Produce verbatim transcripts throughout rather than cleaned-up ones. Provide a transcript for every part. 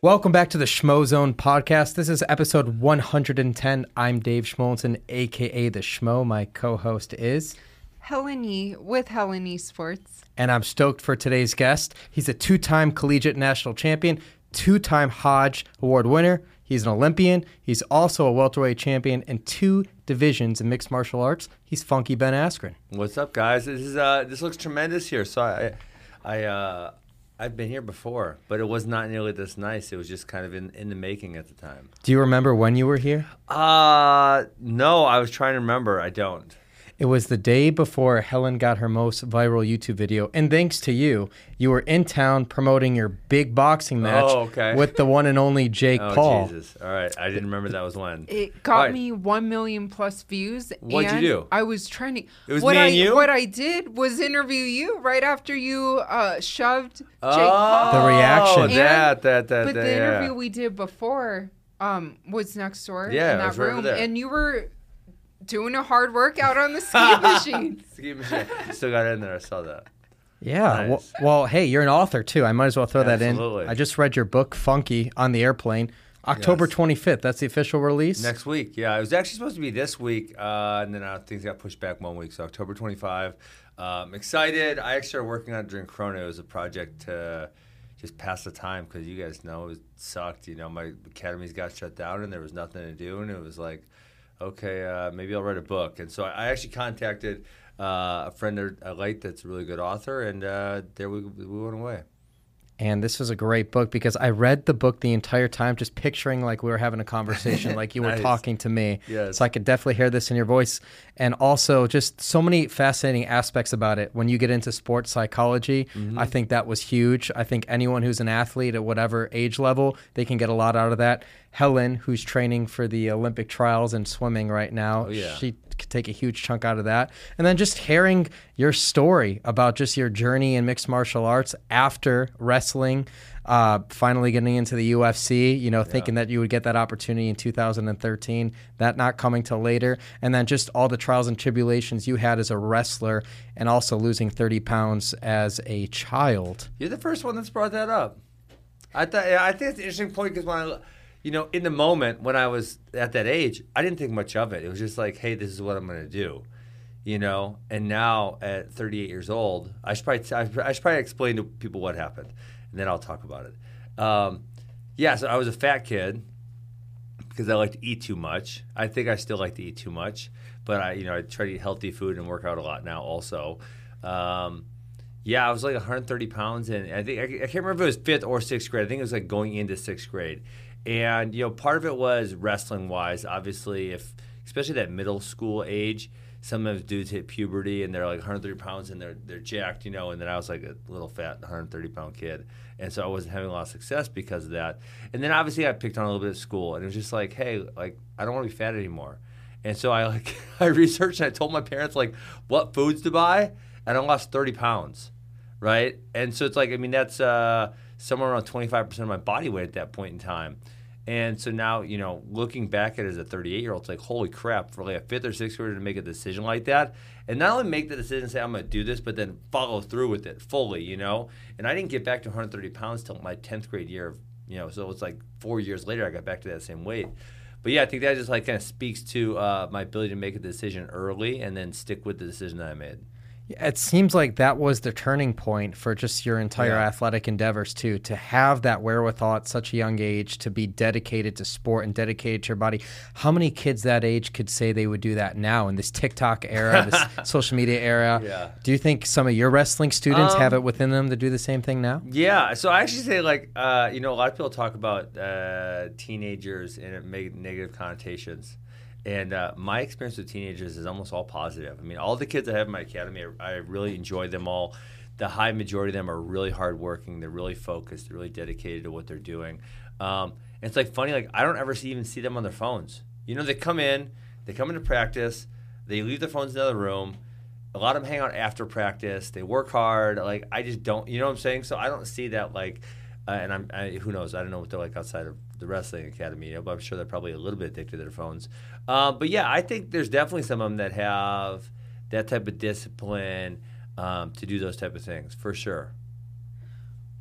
Welcome back to the Schmozone podcast. This is episode one hundred ten. I'm Dave Schmolenson, a k a. The Schmo. My co-host is... Helen Yee with Helen Yee Sports. And I'm stoked for today's guest. He's a two-time collegiate national champion, two-time Hodge Award winner. He's an Olympian. He's also a welterweight champion in two divisions in mixed martial arts. He's Funky Ben Askren. What's up, guys? This is uh, this looks tremendous here. So I... I uh... I've been here before, but it was not nearly this nice. It was just kind of in, in the making at the time. Do you remember when you were here? Uh, no, I was trying to remember. I don't. It was the day before Helen got her most viral YouTube video. And thanks to you, you were in town promoting your big boxing match oh, okay. with the one and only Jake oh, Paul. Oh, Jesus. All right. I didn't remember that was when. It got right. me one million plus views. What'd and you do? I was trying to... It was what me and I, you? What I did was interview you right after you uh, shoved Jake oh, Paul. The reaction. And, that, that, that, But that, the interview yeah. we did before um, was next door yeah, in that room. Right there. And you were... doing a hard workout on the ski machine. Ski machine. Still got in there. I saw that. Yeah. Nice. Well, well, hey, you're an author, too. I might as well throw yeah, that absolutely. in. I just read your book, Funky, on the airplane. October yes. twenty-fifth. That's the official release? Next week. Yeah. It was actually supposed to be this week, uh, and then uh, things got pushed back one week. So October twenty-fifth. Uh, I'm excited. I actually started working on it during Corona. It was a project to just pass the time because you guys know it sucked. You know, my academies got shut down, and there was nothing to do, and it was like, okay, uh, maybe I'll write a book. And so I actually contacted uh, a friend of light that's a really good author, and uh, there we, we went away. And this was a great book because I read the book the entire time, just picturing like we were having a conversation, like you nice. were talking to me. Yes. So I could definitely hear this in your voice. And also just so many fascinating aspects about it. When you get into sports psychology, mm-hmm. I think that was huge. I think anyone who's an athlete at whatever age level, they can get a lot out of that. Helen, who's training for the Olympic trials in swimming right now, oh, yeah. she could take a huge chunk out of that. And then just hearing your story about just your journey in mixed martial arts after wrestling, uh, finally getting into the U F C, you know, yeah. thinking that you would get that opportunity in two thousand thirteen, that not coming till later. And then just all the trials and tribulations you had as a wrestler and also losing thirty pounds as a child. You're the first one that's brought that up. I thought I think it's an interesting point because when I... You know, in the moment when I was at that age, I didn't think much of it. It was just like, hey, this is what I'm going to do, you know. And now at thirty-eight years old, I should probably, I should probably explain to people what happened, and then I'll talk about it. Um, yeah, so I was a fat kid because I liked to eat too much. I think I still like to eat too much, but I, you know, I try to eat healthy food and work out a lot now also. Um, yeah, I was like one hundred thirty pounds, and I think I, I can't remember if it was fifth or sixth grade. I think it was like going into sixth grade. And, you know, part of it was wrestling-wise, obviously, if especially that middle school age, sometimes dudes hit puberty and they're like one hundred thirty pounds and they're they're jacked, you know, and then I was like a little fat one hundred thirty pound kid. And so I wasn't having a lot of success because of that. And then obviously I picked on a little bit at school, and it was just like, hey, like, I don't want to be fat anymore. And so I, like, I researched and I told my parents, like, what foods to buy, and I lost thirty pounds, right? And so it's like, I mean, that's uh, somewhere around twenty-five percent of my body weight at that point in time. And so now, you know, looking back at it as a thirty-eight-year-old, it's like, holy crap, for like a fifth or sixth grader to make a decision like that. And not only make the decision and say, I'm going to do this, but then follow through with it fully, you know. And I didn't get back to one hundred thirty pounds till my tenth grade year, of, you know, so it's like four years later I got back to that same weight. But, yeah, I think that just like kind of speaks to uh, my ability to make a decision early and then stick with the decision that I made. It seems like that was the turning point for just your entire yeah. athletic endeavors, too, to have that wherewithal at such a young age, to be dedicated to sport and dedicated to your body. How many kids that age could say they would do that now in this TikTok era, this social media era? Yeah. Do you think some of your wrestling students um, have it within them to do the same thing now? Yeah. So I actually say, like, uh, you know, a lot of people talk about uh, teenagers and it make negative connotations. And uh, my experience with teenagers is almost all positive. I mean, all the kids I have in my academy, I, I really enjoy them all. The high majority of them are really hardworking. They're really focused. They're really dedicated to what they're doing. Um, and it's like funny. Like I don't ever see, even see them on their phones. You know, they come in, they come into practice, they leave their phones in another room. A lot of them hang out after practice. They work hard. Like I just don't. You know what I'm saying? So I don't see that. Like, uh, and I'm I, who knows? I don't know what they're like outside of the wrestling academy, you know, but I'm sure they're probably a little bit addicted to their phones. Uh, but yeah, I think there's definitely some of them that have that type of discipline um, to do those type of things, for sure.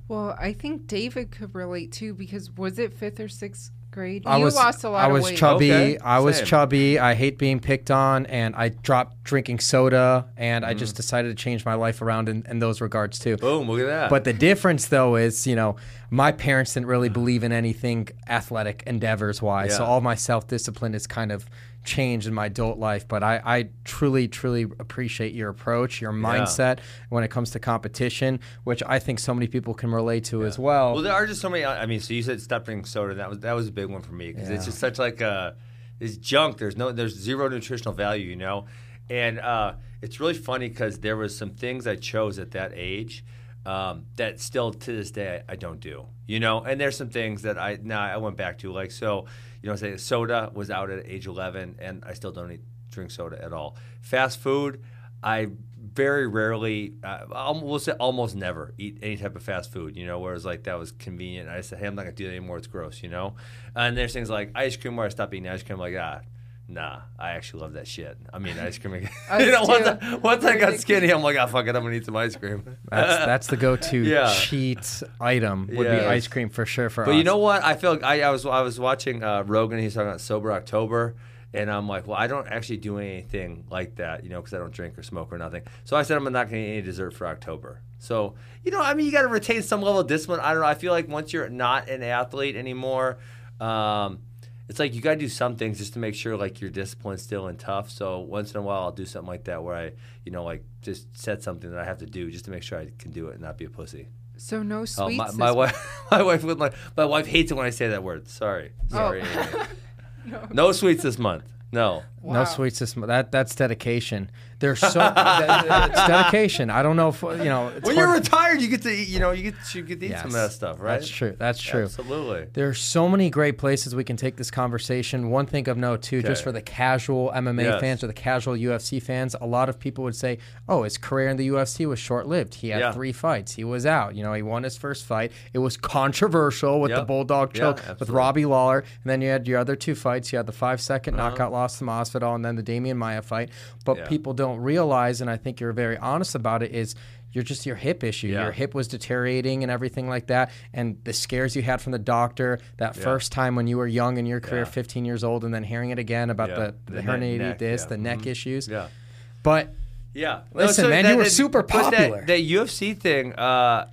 Well, I think David could relate too, because was it fifth or sixth grade? I you was, lost a lot I of was weight. Chubby. Okay. I Same. was chubby. I hate being picked on, and I dropped drinking soda, and mm-hmm. I just decided to change my life around in, in those regards too. Boom, look at that. But the difference, though, is, you know, my parents didn't really believe in anything athletic endeavors-wise, yeah. so all my self-discipline is kind of changed in my adult life. But I, I truly, truly appreciate your approach, your mindset yeah. when it comes to competition, which I think so many people can relate to yeah. as well. Well, there are just so many. I mean, so you said stop drinking soda. That was that was a big one for me because yeah. it's just such like a it's junk. There's no there's zero nutritional value, you know. And uh, it's really funny because there was some things I chose at that age. Um, that still to this day I, I don't do, you know. And there's some things that I now nah, I went back to, like, so, you know, say soda was out at age eleven, and I still don't eat, drink soda at all. Fast food, I very rarely, uh, we'll say almost never eat any type of fast food, you know. Whereas like that was convenient. I said, hey, I'm not gonna do that anymore. It's gross, you know. And there's things like ice cream where I stopped eating ice cream. I'm like ah. Nah, I actually love that shit. I mean, ice cream. You know, once I, once I got skinny, I'm like, oh, fuck it, I'm going to eat some ice cream. That's that's the go-to yeah. cheat item would yeah. be ice cream for sure for but us. But you know what? I feel like I, I was I was watching uh, Rogan. He's talking about Sober October. And I'm like, well, I don't actually do anything like that, you know, because I don't drink or smoke or nothing. So I said I'm not going to eat any dessert for October. So, you know, I mean, you got to retain some level of discipline. I don't know. I feel like once you're not an athlete anymore, um, it's like you got to do some things just to make sure, like, your discipline's still and tough. So once in a while I'll do something like that where I, you know, like just set something that I have to do just to make sure I can do it and not be a pussy. So no sweets. Oh, my, my, is... wife, my, wife would like, my wife hates it when I say that word. Sorry. Sorry. Oh. no. no sweets this month. No. Wow. No sweets this month. That, that's dedication. There's so that, it's dedication. I don't know if, you know. It's when you're hard. retired, you get to eat, you know, you get, you get to eat yes. some of that stuff, right? That's true. That's true. Absolutely. There's so many great places we can take this conversation. One thing of note, too, okay. just for the casual M M A yes. fans or the casual U F C fans, a lot of people would say, oh, his career in the U F C was short-lived. He had yeah. three fights. He was out. You know, he won his first fight. It was controversial with yep. the bulldog choke yeah, with Robbie Lawler. And then you had your other two fights. You had the five-second uh-huh. knockout loss to Masvidal and then the Damian Maia fight. But yeah. people don't Don't realize, and I think you're very honest about it, is you're just your hip issue. Yeah. Your hip was deteriorating and everything like that, and the scares you had from the doctor that yeah. first time when you were young in your career, yeah. fifteen years old, and then hearing it again about yeah. the, the herniated disc, yeah. the mm-hmm. neck issues. Yeah. But yeah, listen, no, so man, that, you were that, super popular. That, that U F C thing, uh,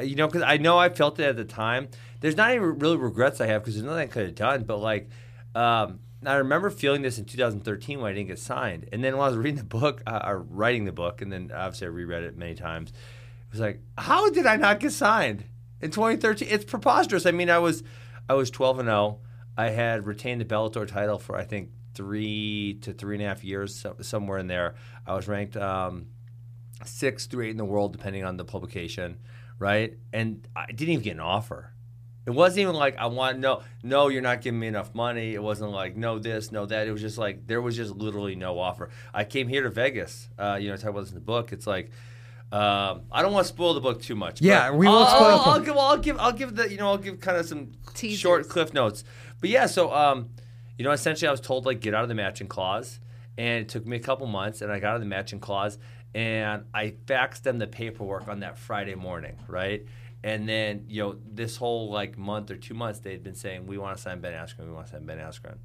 you know, because I know I felt it at the time. There's not any really regrets I have because there's nothing I could have done, but like, um, I remember feeling this in two thousand thirteen when I didn't get signed. And then when I was reading the book, uh, or writing the book, and then obviously I reread it many times, it was like, how did I not get signed in twenty thirteen? It's preposterous. I mean, I was I was twelve and oh. I had retained the Bellator title for, I think, three to three and a half years, so, somewhere in there. I was ranked um, six through eight in the world, depending on the publication, right? And I didn't even get an offer. It wasn't even like I want no, no, you're not giving me enough money. It wasn't like no this, no that. It was just like there was just literally no offer. I came here to Vegas. Uh, you know, I talk about this in the book. It's like um, I don't want to spoil the book too much. Yeah, we won't spoil. I'll, I'll give, I'll give, I'll give the, you know, I'll give kind of some Teasers. short cliff notes. But yeah, so um, you know, essentially I was told like get out of the matching clause, and it took me a couple months, and I got out of the matching clause, and I faxed them the paperwork on that Friday morning, right? And then, you know, this whole, like, month or two months, they'd been saying, we want to sign Ben Askren, we want to sign Ben Askren.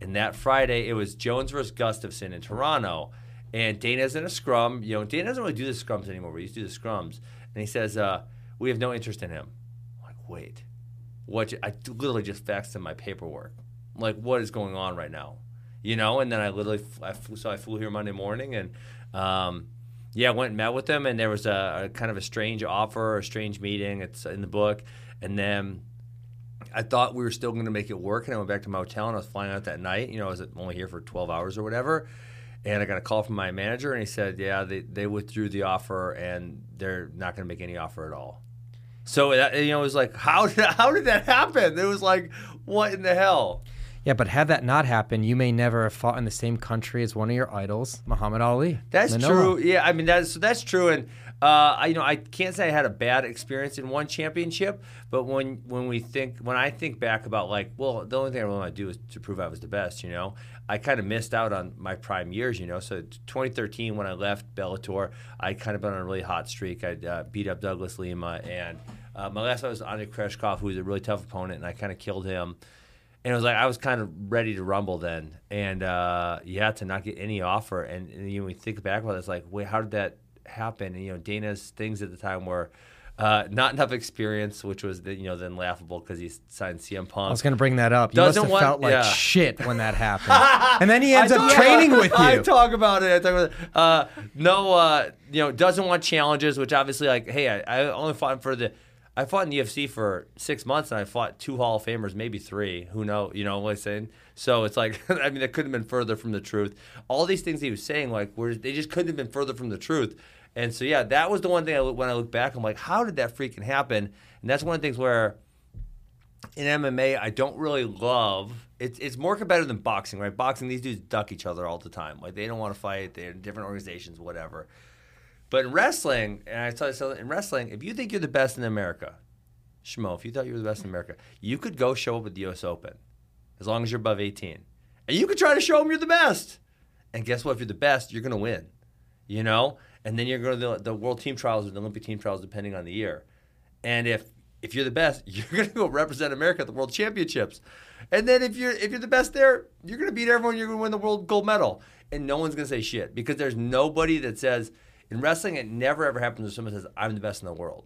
And that Friday, it was Jones versus Gustafson in Toronto. And Dana's in a scrum. You know, Dana doesn't really do the scrums anymore, but he used to do the scrums. And he says, uh, we have no interest in him. I'm like, wait. What? I literally just faxed him my paperwork. I'm like, what is going on right now? You know, and then I literally I flew, so I flew here Monday morning, and um, yeah, I went and met with them, and there was a, a kind of a strange offer, a strange meeting. It's in the book. And then I thought we were still going to make it work, and I went back to my hotel, and I was flying out that night. You know, I was only here for twelve hours or whatever, and I got a call from my manager, and he said, yeah, they, they withdrew the offer, and they're not going to make any offer at all. So, you know, it was like, how did, how did that happen? It was like, what in the hell? Yeah, but had that not happened, you may never have fought in the same country as one of your idols, Muhammad Ali. That's Manoa. True. Yeah, I mean, that's that's true. And uh, I, you know, I can't say I had a bad experience in one championship. But when when we think, when I think back about like, well, the only thing I really want to do is to prove I was the best. You know, I kind of missed out on my prime years. You know, so twenty thirteen when I left Bellator, I kind of been on a really hot streak. I uh, beat up Douglas Lima, and uh, my last fight was Andre Kreshkov, who was a really tough opponent, and I kind of killed him. And it was like I was kind of ready to rumble then, and uh, yeah, to not get any offer. And, and you know, when we think back about it, it's like, wait, how did that happen? And you know, Dana's things at the time were uh, not enough experience, which was the, you know then laughable because he signed C M Punk. I was going to bring that up. You Doesn't must have want, felt like yeah. shit when that happened, and then he ends up training about, with you. I talk about it. I talk about it. Uh, no, uh, you know, doesn't want challenges, which obviously, like, hey, I, I only fought for the. I fought in the U F C for six months, and I fought two Hall of Famers, maybe three. Who knows? You know what I'm saying? So it's like, I mean, that couldn't have been further from the truth. All these things he was saying, like, were, they just couldn't have been further from the truth. And so, yeah, that was the one thing I, when I look back, I'm like, how did that freaking happen? And that's one of the things where in M M A I don't really love. It's it's more competitive than boxing, right? Boxing, these dudes duck each other all the time. Like, they don't want to fight. They're in different organizations, whatever. But in wrestling, and I tell you something, in wrestling, if you think you're the best in America, Schmo, if you thought you were the best in America, you could go show up at the U S Open as long as you're above eighteen. And you could try to show them you're the best. And guess what? If you're the best, you're going to win, you know? And then you're going to the, the World Team Trials or the Olympic Team Trials, depending on the year. And if if you're the best, you're going to go represent America at the World Championships. And then if you're if you're the best there, you're going to beat everyone. You're going to win the world gold medal. And no one's going to say shit because there's nobody that says, in wrestling, it never, ever happens when someone says, I'm the best in the world,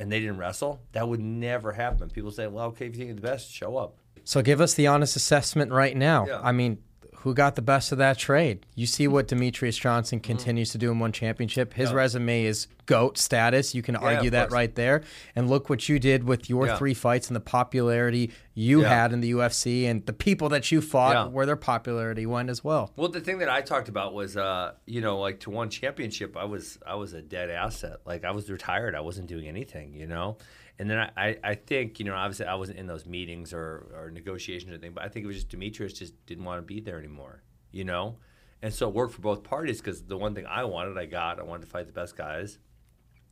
and they didn't wrestle. That would never happen. People say, well, okay, if you think you're the best, show up. So give us the honest assessment right now. Yeah. I mean, who got the best of that trade? You see what Demetrius Johnson continues mm-hmm. to do in one championship. His yeah. resume is GOAT status. You can yeah, argue that right there. And look what you did with your yeah. three fights and the popularity you yeah. had in the U F C and the people that you fought yeah. where their popularity went as well. Well, the thing that I talked about was, uh, you know, like to one championship, I was I was a dead asset. Like I was retired. I wasn't doing anything, you know. And then I, I think, you know, obviously I wasn't in those meetings or, or negotiations or anything, but I think it was just Demetrius just didn't want to be there anymore, you know? And so it worked for both parties because the one thing I wanted, I got. I wanted to fight the best guys.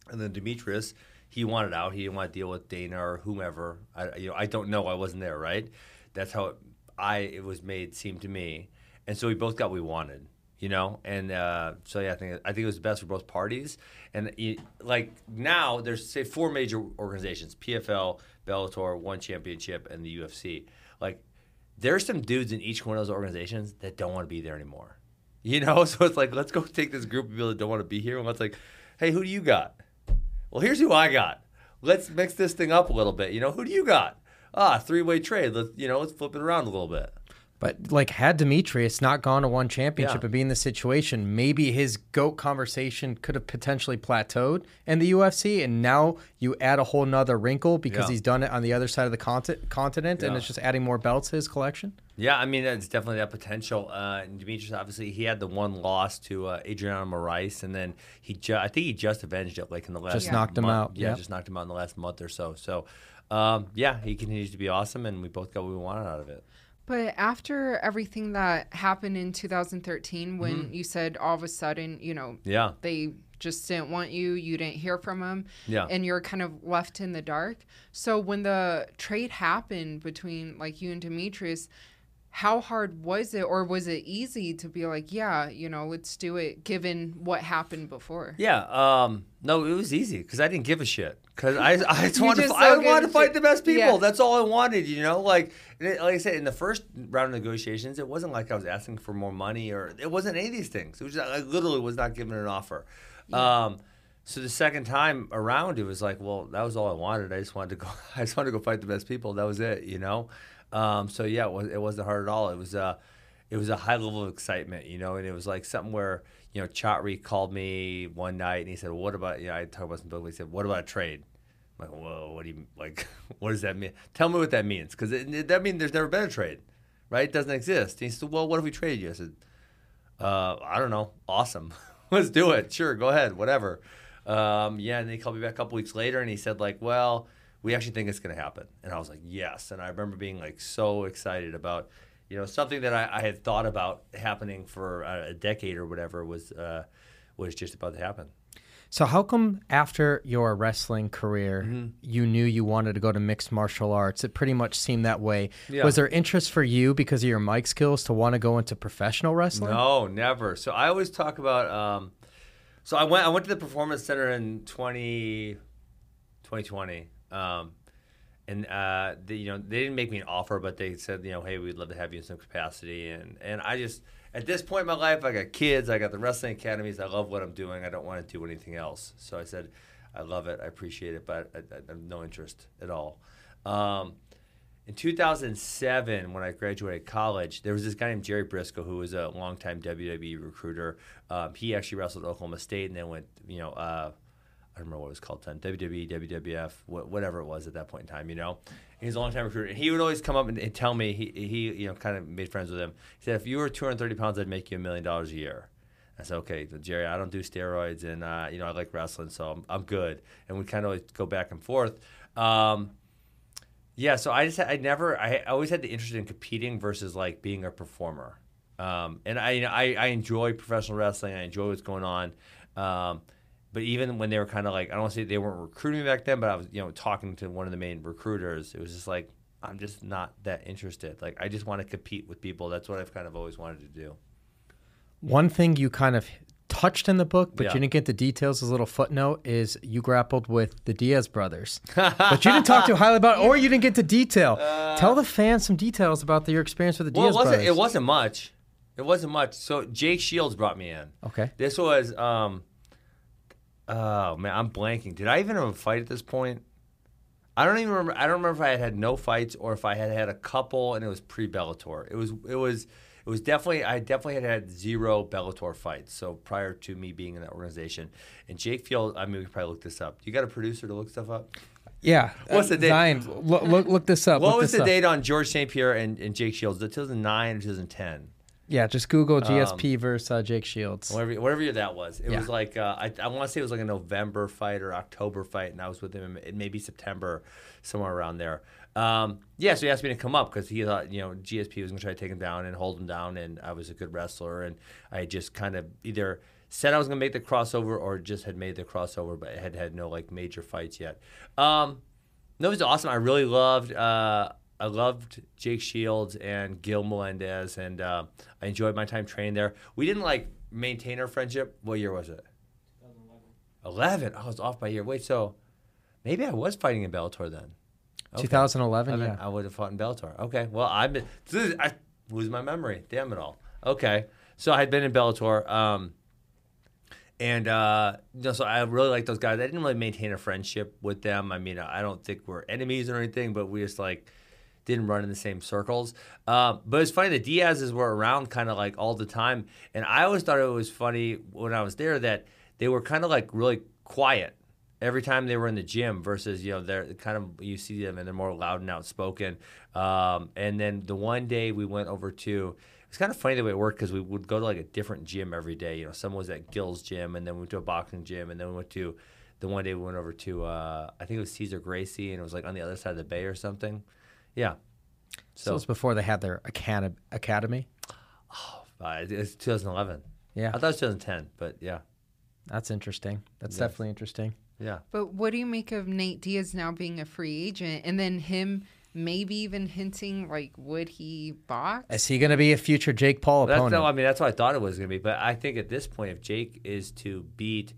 And then Demetrius, he wanted out. He didn't want to deal with Dana or whomever. I, you know, I don't know. I wasn't there, right? That's how it, I it was made seem to me. And so we both got what we wanted. You know, and uh, so yeah, I think I think it was the best for both parties. And it, like now, there's say four major organizations: P F L, Bellator, ONE Championship, and the U F C. Like, there's some dudes in each one of those organizations that don't want to be there anymore. You know, so it's like, let's go take this group of people that don't want to be here, and let's like, hey, who do you got? Well, here's who I got. Let's mix this thing up a little bit. You know, who do you got? Ah, three-way trade. Let's you know, let's flip it around a little bit. But, like, had Demetrius not gone to one championship yeah. and be in this situation, maybe his GOAT conversation could have potentially plateaued in the U F C, and now you add a whole nother wrinkle because yeah. he's done it on the other side of the conti- continent, yeah. and it's just adding more belts to his collection? Yeah, I mean, it's definitely that potential. Uh, and Demetrius, obviously, he had the one loss to uh, Adriano Moraes, and then he ju- I think he just avenged it, like, in the last Just yeah. knocked month. him out. Yeah, yep. just knocked him out in the last month or so. So, um, yeah, he continues to be awesome, and we both got what we wanted out of it. But after everything that happened in two thousand thirteen, when mm-hmm. you said all of a sudden, you know, yeah. they just didn't want you, you didn't hear from them, yeah. and you're kind of left in the dark. So when the trade happened between like you and Demetrius, how hard was it, or was it easy to be like, yeah, you know, let's do it, given what happened before? Yeah, um, no, it was easy because I didn't give a shit. Because I, I just wanted to, so I wanted to fight shit. the best people. Yeah. That's all I wanted, you know? Like, like I said, in the first round of negotiations, it wasn't like I was asking for more money, or it wasn't any of these things. It was just, I literally was not given an offer. Yeah. Um, so the second time around, it was like, well, that was all I wanted. I just wanted to go. I just wanted to go fight the best people. That was it, you know? Um, so yeah, it, was, it wasn't hard at all. It was a, it was a high level of excitement, you know, and it was like something where, you know, Chotri called me one night and he said, "What about?" You know, I talked about some book. He said, "What about a trade?" I'm like, "Whoa, what do you like? What does that mean? Tell me what that means, because that means there's never been a trade, right? It doesn't exist." And he said, "Well, what if we trade you?" I said, uh, "I don't know. Awesome, let's do it. Sure, go ahead, whatever." Um, yeah, and they called me back a couple weeks later and he said, like, "Well, we actually think it's going to happen." And I was like, yes. And I remember being like so excited about, you know, something that I, I had thought about happening for a decade or whatever was uh, was just about to happen. So how come after your wrestling career, mm-hmm. you knew you wanted to go to mixed martial arts? It pretty much seemed that way. Yeah. Was there interest for you because of your mic skills to want to go into professional wrestling? No, never. So I always talk about, um, so I went I went to the Performance Center in twenty twenty. Um, and, uh, the, you know, they didn't make me an offer, but they said, you know, "Hey, we'd love to have you in some capacity." And, and I just, at this point in my life, I got kids, I got the wrestling academies. I love what I'm doing. I don't want to do anything else. So I said, "I love it. I appreciate it, but I, I, I have no interest at all." Um, in two thousand seven, when I graduated college, there was this guy named Jerry Briscoe, who was a longtime W W E recruiter. Um, he actually wrestled at Oklahoma State and then went, you know, uh, I don't remember what it was called then, W W E, W W F, whatever it was at that point in time, you know. And he's a long-time recruiter. And he would always come up and, and tell me, he, he you know, kind of made friends with him. He said, "If you were two hundred thirty pounds, I'd make you a million dollars a year." I said, "Okay, Jerry, I don't do steroids, and, uh, you know, I like wrestling, so I'm, I'm good." And we kind of always go back and forth. Um, yeah, so I just, I never, I always had the interest in competing versus, like, being a performer. Um, and I, you know, I, I enjoy professional wrestling. I enjoy what's going on. Um But even when they were kind of like, I don't want to say they weren't recruiting me back then, but I was, you know, talking to one of the main recruiters, it was just like, I'm just not that interested. Like, I just want to compete with people. That's what I've kind of always wanted to do. One thing you kind of touched in the book, but yeah. you didn't get the details as a little footnote, is you grappled with the Diaz brothers. But you didn't talk too highly about it, or you didn't get the detail. Uh, Tell the fans some details about the, your experience with the well, Diaz it wasn't, brothers. It wasn't much. It wasn't much. So Jake Shields brought me in. Okay. This was... Um, Oh, man, I'm blanking. Did I even have a fight at this point? I don't even remember. I don't remember if I had had no fights or if I had had a couple, and it was pre-Bellator. It was it was, it was definitely, I definitely had had zero Bellator fights, so prior to me being in that organization. And Jake Field, I mean, we could probably look this up. You got a producer to look stuff up? Yeah. What's uh, the date? Nine. Look, look, look this up. What look was the up. date on Georges Saint Pierre and, and Jake Shields? two thousand nine or two thousand ten? Yeah, just Google G S P um, versus uh, Jake Shields. Whatever, whatever year that was. It yeah. was like, uh, I, I want to say it was like a November fight or October fight, and I was with him in maybe September, somewhere around there. Um, yeah, so he asked me to come up because he thought, you know, G S P was going to try to take him down and hold him down, and I was a good wrestler, and I just kind of either said I was going to make the crossover or just had made the crossover, but had had no, like, major fights yet. Um, no, it was awesome. I really loved uh, – I loved Jake Shields and Gil Melendez, and uh, I enjoyed my time training there. We didn't, like, maintain our friendship. What year was it? twenty eleven. eleven? Oh, I was off by a year. Wait, so maybe I was fighting in Bellator then. Okay. twenty eleven, yeah. I would have fought in Bellator. Okay, well, I've been, I lose my memory. Damn it all. Okay, so I had been in Bellator. Um, And uh, you know, so I really like those guys. I didn't really maintain a friendship with them. I mean, I don't think we're enemies or anything, but we just, like, didn't run in the same circles. Uh, but it's funny, the Diaz's were around kind of like all the time. And I always thought it was funny when I was there that they were kind of like really quiet every time they were in the gym versus, you know, they're kind of, you see them and they're more loud and outspoken. Um, and then the one day we went over to, it's kind of funny the way it worked because we would go to like a different gym every day. You know, someone was at Gill's gym, and then we went to a boxing gym, and then we went to, the one day we went over to, uh, I think it was Cesar Gracie, and it was like on the other side of the bay or something. Yeah. So, so it was before they had their acad- academy? Oh, uh, it's twenty eleven. Yeah. I thought it was twenty ten, but yeah. That's interesting. That's yes. definitely interesting. Yeah. But what do you make of Nate Diaz now being a free agent, and then him maybe even hinting, like, would he box? Is he going to be a future Jake Paul opponent? That's, no, I mean, that's what I thought it was going to be. But I think at this point, if Jake is to beat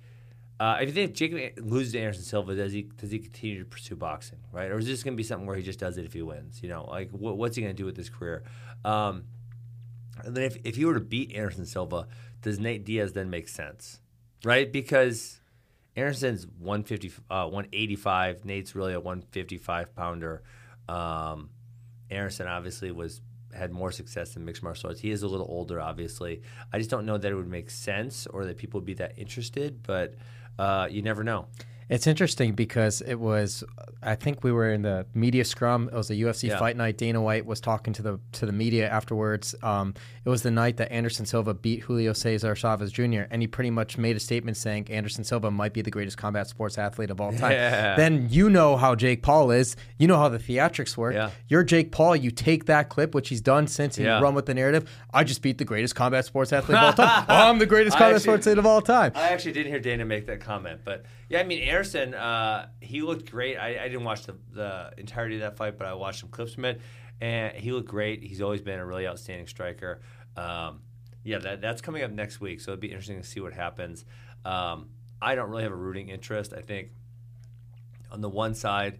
uh, – if you think if Jake loses to Anderson Silva, does he does he continue to pursue boxing, right? Or is this going to be something where he just does it if he wins? You know, like, wh- what's he going to do with his career? Um, and then if, if he were to beat Anderson Silva, does Nate Diaz then make sense, right? Because – Anderson's one fifty, uh, one eighty-five. Nate's really a one fifty-five pounder. Um, Anderson obviously was had more success in mixed martial arts. He is a little older, obviously. I just don't know that it would make sense or that people would be that interested, but uh, you never know. It's interesting because it was, I think we were in the media scrum. It was a U F C yeah. fight night. Dana White was talking to the to the media afterwards. Um, it was the night that Anderson Silva beat Julio Cesar Chavez Junior, and he pretty much made a statement saying Anderson Silva might be the greatest combat sports athlete of all time. Yeah. Then you know how Jake Paul is. You know how the theatrics work. Yeah. You're Jake Paul. You take that clip, which he's done since, and yeah. you run with the narrative. I just beat the greatest combat sports athlete of all time. I'm the greatest combat actually, sports athlete of all time. I actually didn't hear Dana make that comment, but yeah, I mean, Anderson Anderson, uh, he looked great. I, I didn't watch the, the entirety of that fight, but I watched some clips from it, and he looked great. He's always been a really outstanding striker. Um, yeah, that, that's coming up next week, so it'd be interesting to see what happens. Um, I don't really have a rooting interest. I think on the one side,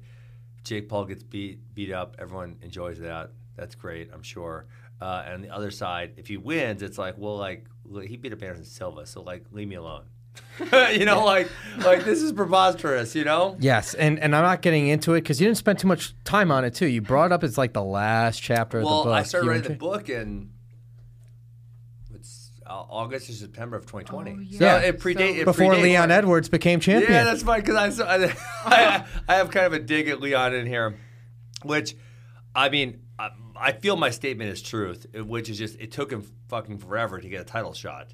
Jake Paul gets beat beat up. Everyone enjoys that. That's great, I'm sure. Uh, and on the other side, if he wins, it's like, well, like he beat up Anderson Silva, so like leave me alone. you know, yeah. like, like this is preposterous, you know? Yes, and, and I'm not getting into it because you didn't spend too much time on it, too. You brought it up as, like, the last chapter well, of the book. Well, I started you writing the book in it's August or September of twenty twenty. Oh, yeah. So it predates. So before predate Leon like, Edwards became champion. Yeah, that's fine because I, so, I, I, I have kind of a dig at Leon in here, which, I mean, I, I feel my statement is truth, which is just it took him fucking forever to get a title shot.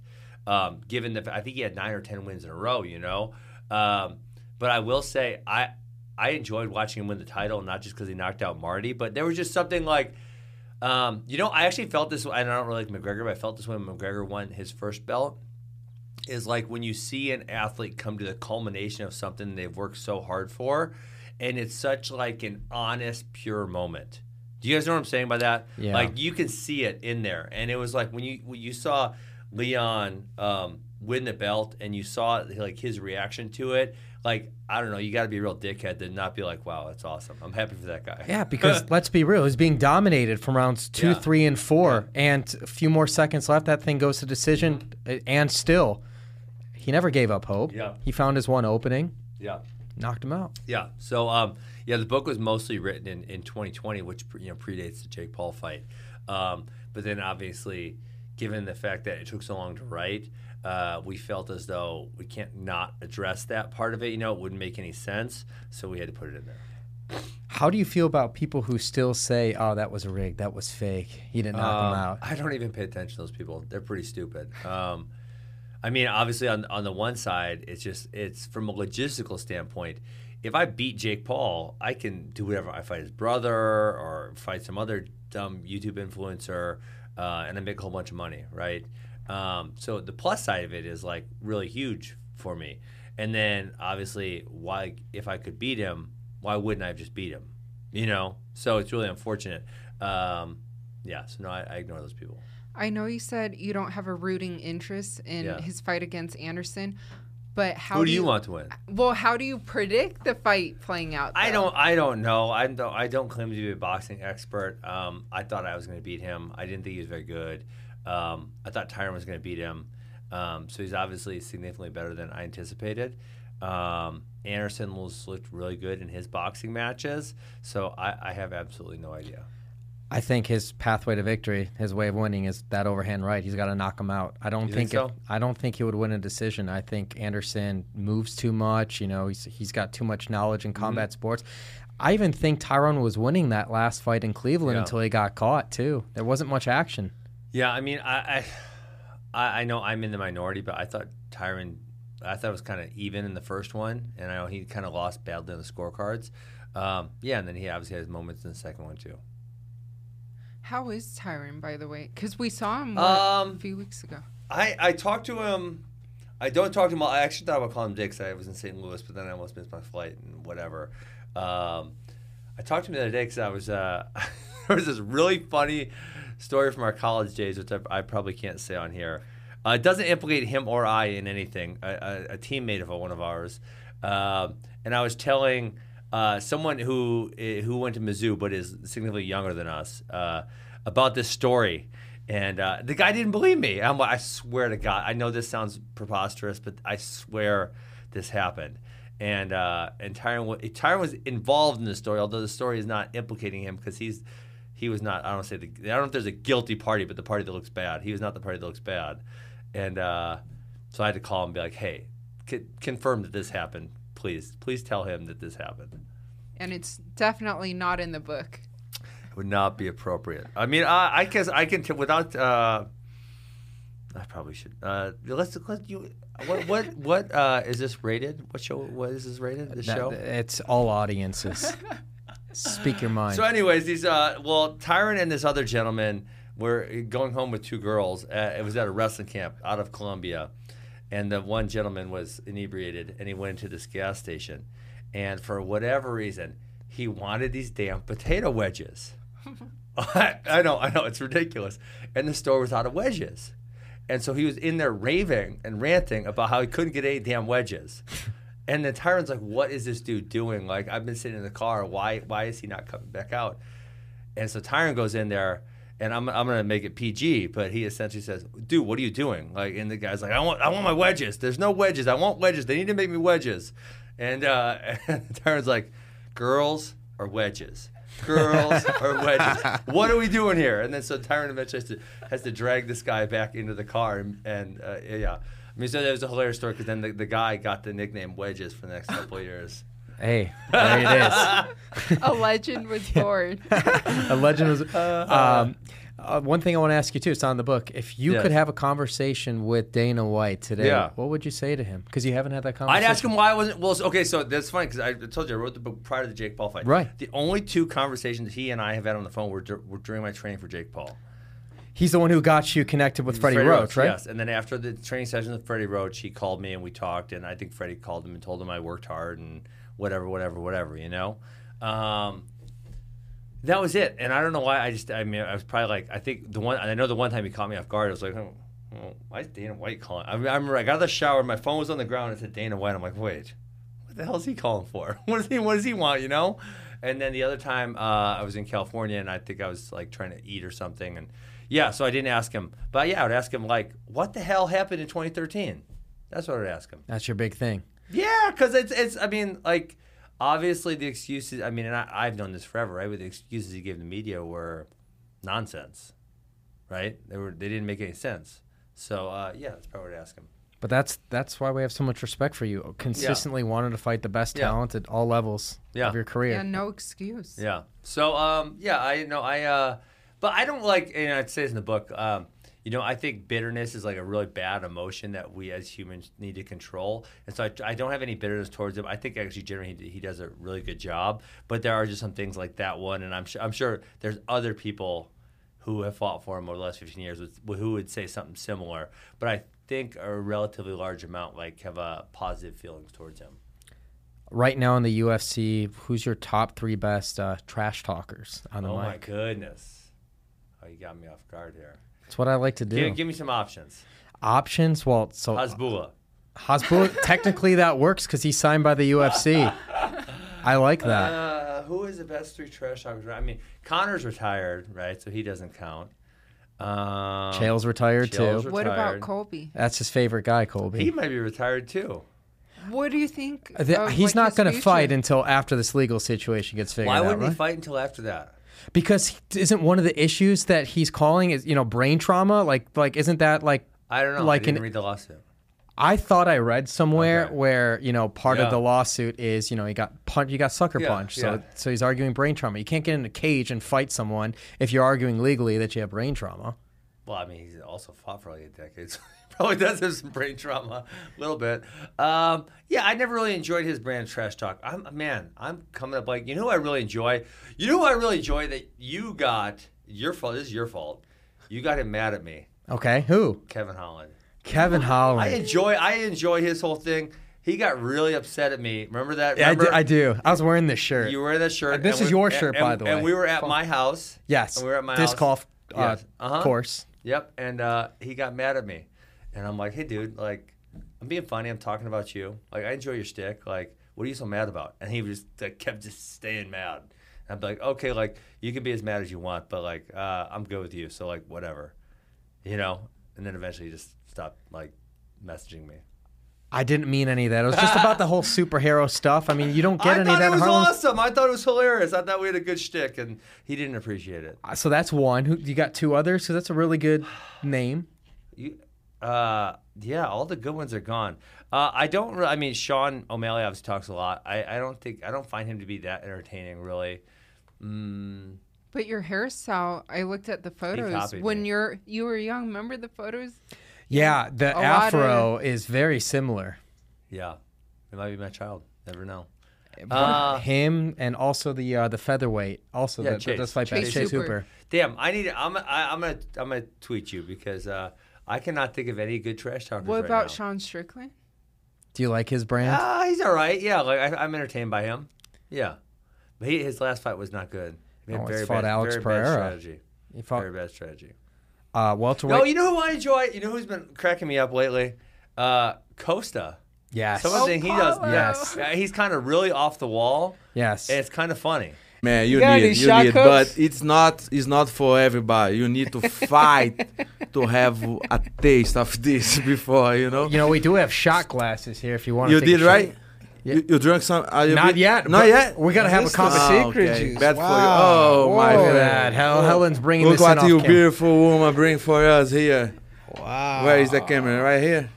Um, given the, I think he had nine or ten wins in a row, you know. Um, but I will say, I I enjoyed watching him win the title, not just because he knocked out Marty, but there was just something like, um, you know, I actually felt this. And I don't really like McGregor, but I felt this when McGregor won his first belt. Is like when you see an athlete come to the culmination of something they've worked so hard for, and it's such like an honest, pure moment. Do you guys know what I'm saying by that? Yeah. Like you can see it in there, and it was like when you when you saw Leon um, win the belt, and you saw like his reaction to it. Like, I don't know, you got to be a real dickhead to not be like, wow, that's awesome. I'm happy for that guy. Yeah, because let's be real, he's being dominated from rounds two, yeah. three, and four, yeah. and a few more seconds left. That thing goes to decision, and still, he never gave up hope. Yeah, he found his one opening. Yeah, knocked him out. Yeah. So, um, yeah, the book was mostly written in, in twenty twenty, which you know predates the Jake Paul fight. Um, but then obviously, given the fact that it took so long to write, uh, we felt as though we can't not address that part of it. You know, it wouldn't make any sense, so we had to put it in there. How do you feel about people who still say, oh, that was a rig, that was fake, he didn't knock um, them out? I don't even pay attention to those people. They're pretty stupid. Um, I mean, obviously, on, on the one side, it's just it's from a logistical standpoint. If I beat Jake Paul, I can do whatever. I fight his brother or fight some other dumb YouTube influencer, Uh, and I make a whole bunch of money, right? Um, so the plus side of it is like really huge for me. And then obviously, why if I could beat him, why wouldn't I have just beat him? You know, so it's really unfortunate. Um, yeah, so no, I, I ignore those people. I know you said you don't have a rooting interest in yeah. his fight against Anderson, but how Who do, do you, you want to win? Well, how do you predict the fight playing out, though? I don't I don't know. I don't I don't claim to be a boxing expert. Um, I thought I was going to beat him. I didn't think he was very good. Um, I thought Tyron was going to beat him. Um, so he's obviously significantly better than I anticipated. Um, Anderson looked really good in his boxing matches. So I, I have absolutely no idea. I think his pathway to victory, his way of winning, is that overhand right. He's got to knock him out. I don't you think, think so? if, I don't think he would win a decision. I think Anderson moves too much. You know, he's he's got too much knowledge in combat mm-hmm. sports. I even think Tyron was winning that last fight in Cleveland yeah. until he got caught too. There wasn't much action. Yeah, I mean, I I, I know I'm in the minority, but I thought Tyron, I thought it was kind of even in the first one, and I know he kind of lost badly on the scorecards. Um, yeah, and then he obviously has moments in the second one too. How is Tyron, by the way? Because we saw him what, um, a few weeks ago. I, I talked to him. I don't talk to him. I actually thought about calling him Dick because I was in Saint Louis, but then I almost missed my flight and whatever. Um, I talked to him the other day because I was uh, there was this really funny story from our college days, which I, I probably can't say on here. Uh, it doesn't implicate him or I in anything. A, a, a teammate of a, one of ours, uh, and I was telling uh, someone who who went to Mizzou but is significantly younger than us uh, about this story. And uh, the guy didn't believe me. I'm like, I swear to God, I know this sounds preposterous, but I swear this happened. And uh, and Tyron, Tyron was involved in this story, although the story is not implicating him because he's he was not. I don't say the, I don't know if there's a guilty party, but the party that looks bad. He was not the party that looks bad. And uh, so I had to call him and be like, hey, c- confirm that this happened, please. Please tell him that this happened. And it's definitely not in the book. Would not be appropriate. I mean, I, I guess I can t- without. Uh, I probably should. Uh, let's let you. What what what uh, is this rated? What show? What is this rated? The show. It's all audiences. Speak your mind. So, anyways, these. Uh, well, Tyron and this other gentleman were going home with two girls. At, it was at a wrestling camp out of Columbia, and the one gentleman was inebriated, and he went to this gas station, and for whatever reason, he wanted these damn potato wedges. I, I know, I know, it's ridiculous. And the store was out of wedges. And so he was in there raving and ranting about how he couldn't get any damn wedges. And then Tyron's like, what is this dude doing? Like, I've been sitting in the car. Why why is he not coming back out? And so Tyron goes in there, and I'm I'm going to make it P G, but he essentially says, dude, what are you doing? Like, and the guy's like, I want I want my wedges. There's no wedges. I want wedges. They need to make me wedges. And, uh, and Tyron's like, girls are wedges. Girls are wedges. What are we doing here? And then so Tyron eventually has to, has to drag this guy back into the car. And, and uh, yeah. I mean, so that was a hilarious story because then the, the guy got the nickname Wedges for the next couple of years. Hey, there it is. A legend was born. A legend was uh, um, uh, one thing I want to ask you, too. It's not in the book. If you yes. could have a conversation with Dana White today, yeah. what would you say to him? Because you haven't had that conversation. I'd ask him why I wasn't. Well, okay, so that's funny because I told you I wrote the book prior to the Jake Paul fight. Right. The only two conversations he and I have had on the phone were, were during my training for Jake Paul. He's the one who got you connected with Freddie, Freddie Roach, Roach, right? Yes, and then after the training session with Freddie Roach, he called me and we talked, and I think Freddie called him and told him I worked hard and whatever, whatever, whatever, you know? Um, that was it. And I don't know why. I just, I mean, I was probably like, I think the one, I know the one time he caught me off guard, I was like, oh, oh, why is Dana White calling? I, mean, I remember I got out of the shower, my phone was on the ground, and it said Dana White. I'm like, wait, what the hell is he calling for? What does he, what does he want, you know? And then the other time uh, I was in California, and I think I was like trying to eat or something, and yeah, so I didn't ask him. But yeah, I would ask him, like, what the hell happened in twenty thirteen? That's what I would ask him. That's your big thing. Yeah, because it's, it's, I mean, like, obviously the excuses, I mean, and I, I've known this forever, right? But the excuses he gave the media were nonsense, right? They were, they didn't make any sense. So, uh, yeah, that's probably what I'd ask him. But that's that's why we have so much respect for you. Consistently yeah. wanted to fight the best yeah. talent at all levels yeah. of your career. Yeah, no excuse. Yeah. So, um, yeah, I know, I, uh, but I don't like, and I'd say this in the book, um, you know, I think bitterness is like a really bad emotion that we as humans need to control. And so I, I don't have any bitterness towards him. I think actually generally he, he does a really good job. But there are just some things like that one. And I'm sure, I'm sure there's other people who have fought for him over the last fifteen years with, who would say something similar. But I think a relatively large amount like have a positive feelings towards him. Right now in the U F C, who's your top three best uh, trash talkers on the mic? Oh, my goodness. Oh, you got me off guard here. That's what I like to do. Give, give me some options. Options? Well, so Hasbulla. Hasbulla. Technically, that works because he's signed by the U F C. I like that. Uh, who is the best three trash talkers? I mean, Connor's retired, right? So he doesn't count. Um, Chael's retired, Chael's too. Retired. What about Colby? That's his favorite guy, Colby. He might be retired, too. What do you think? The, he's like not going to fight until after this legal situation gets figured out. Why wouldn't out, right? he fight until after that? Because isn't one of the issues that he's calling is, you know, brain trauma? Like, like isn't that like... I don't know. Like I didn't an, read the lawsuit. I thought I read somewhere okay. where, you know, part yeah. of the lawsuit is, you know, he got punch, you got sucker yeah. punched. So, yeah. so he's arguing brain trauma. You can't get in a cage and fight someone if you're arguing legally that you have brain trauma. Well, I mean, he's also fought for like a decade, so he probably does have some brain trauma, a little bit. Um, yeah, I never really enjoyed his brand trash talk. I'm man, I'm coming up like, you know who I really enjoy? You know who I really enjoy that you got, your fault, this is your fault, you got him mad at me. Okay, who? Kevin Holland. Kevin Holland. I enjoy I enjoy his whole thing. He got really upset at me. Remember that? Remember? Yeah, I, do, I do. I was wearing this shirt. You were this shirt. And this and is we, your shirt, and, by the way. And we were at Fun. my house. Yes. And we were at my this house. golf uh, yes. uh-huh. course. Yep. And uh, he got mad at me. And I'm like, hey, dude, like, I'm being funny. I'm talking about you. Like, I enjoy your shtick. Like, what are you so mad about? And he just like, kept just staying mad. And I'd be like, okay, like, you can be as mad as you want, but, like, uh, I'm good with you. So, like, whatever. You know? And then eventually he just stopped, like, messaging me. I didn't mean any of that. It was just about the whole superhero stuff. I mean, you don't get I any of that. I thought it was Harlem. awesome. I thought it was hilarious. I thought we had a good shtick, and he didn't appreciate it. Uh, so that's one. Who, you got two others? So that's a really good name. You, uh, yeah, all the good ones are gone. Uh, I don't really, I mean, Sean O'Malley obviously talks a lot. I, I don't think, I don't find him to be that entertaining, really. Mm. But your hairstyle, I looked at the photos. When you're, you were young, remember the photos? Yeah, the a afro of... is very similar. Yeah, it might be my child. Never know. Uh, Him and also the uh, the featherweight, also yeah, the, the fight Chase, Chase, Chase Hooper. Hooper. Damn, I need. I'm. I, I'm gonna. I'm gonna tweet you because uh, I cannot think of any good trash talkers. What about right now. Sean Strickland? Do you like his brand? Ah, uh, he's all right. Yeah, like I, I'm entertained by him. Yeah, but he, his last fight was not good. He had oh, very it's fought bad, Alex very Pereira. Bad strategy. He fought very bad strategy. Uh, welterweight. No, you know who I enjoy? You know who's been cracking me up lately? Uh, Costa. Yes. Some of the things he does. Yes. He's kind of really off the wall. Yes. And it's kind of funny. Man, you yeah, need, you shot need, coats? But it's not, it's not for everybody. You need to fight to have a taste of this before, you know. You know, we do have shot glasses here if you want. You to You did a right. Shot. Yeah. You, you drunk some? Are you not be, yet. Not yet. We gotta have a conversation. Oh, okay. Bad wow. for you. Oh Whoa. my God! Hell, Helen's bringing Look this in off you camera. Beautiful woman bring for us here. Wow. Where is the camera? Right here.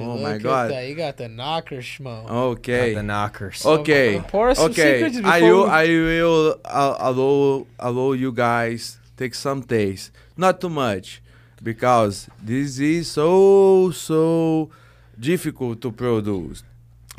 Oh my God! That. You got the knockers, Schmo. Okay. Got the knockers. Okay. Okay. Pour us some secrets before I will. I will uh, allow allow you guys take some taste, not too much, because this is so so difficult to produce.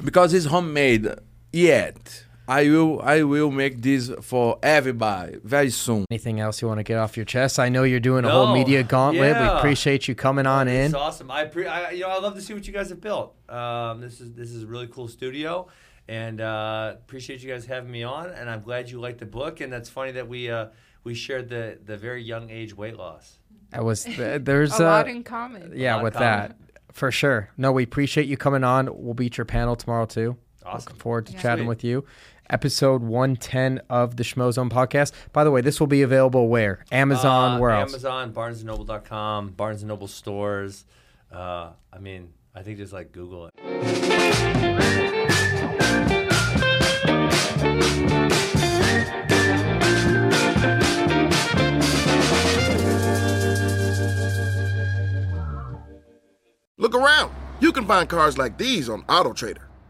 Because it's homemade yet. I will I will make this for everybody very soon. Anything else you want to get off your chest? I know you're doing a no. whole media gauntlet. Yeah. We appreciate you coming on That's in. It's awesome. I, pre I you know I love to see what you guys have built. Um, this is this is a really cool studio. And uh, appreciate you guys having me on, and I'm glad you liked the book. And that's funny that we uh, we shared the the very young age weight loss. That was the, there's a, a lot in common. Yeah, with that. For sure. No, we appreciate you coming on. We'll be at your panel tomorrow, too. Awesome. Looking forward to yeah, chatting sweet. with you. Episode one ten of the Schmozone podcast. By the way, this will be available where? Amazon, uh, where else? Amazon, barnes and noble dot com, Barnes and Noble stores. Uh, I mean, I think just, like, Google it. Look around. You can find cars like these on Auto Trader.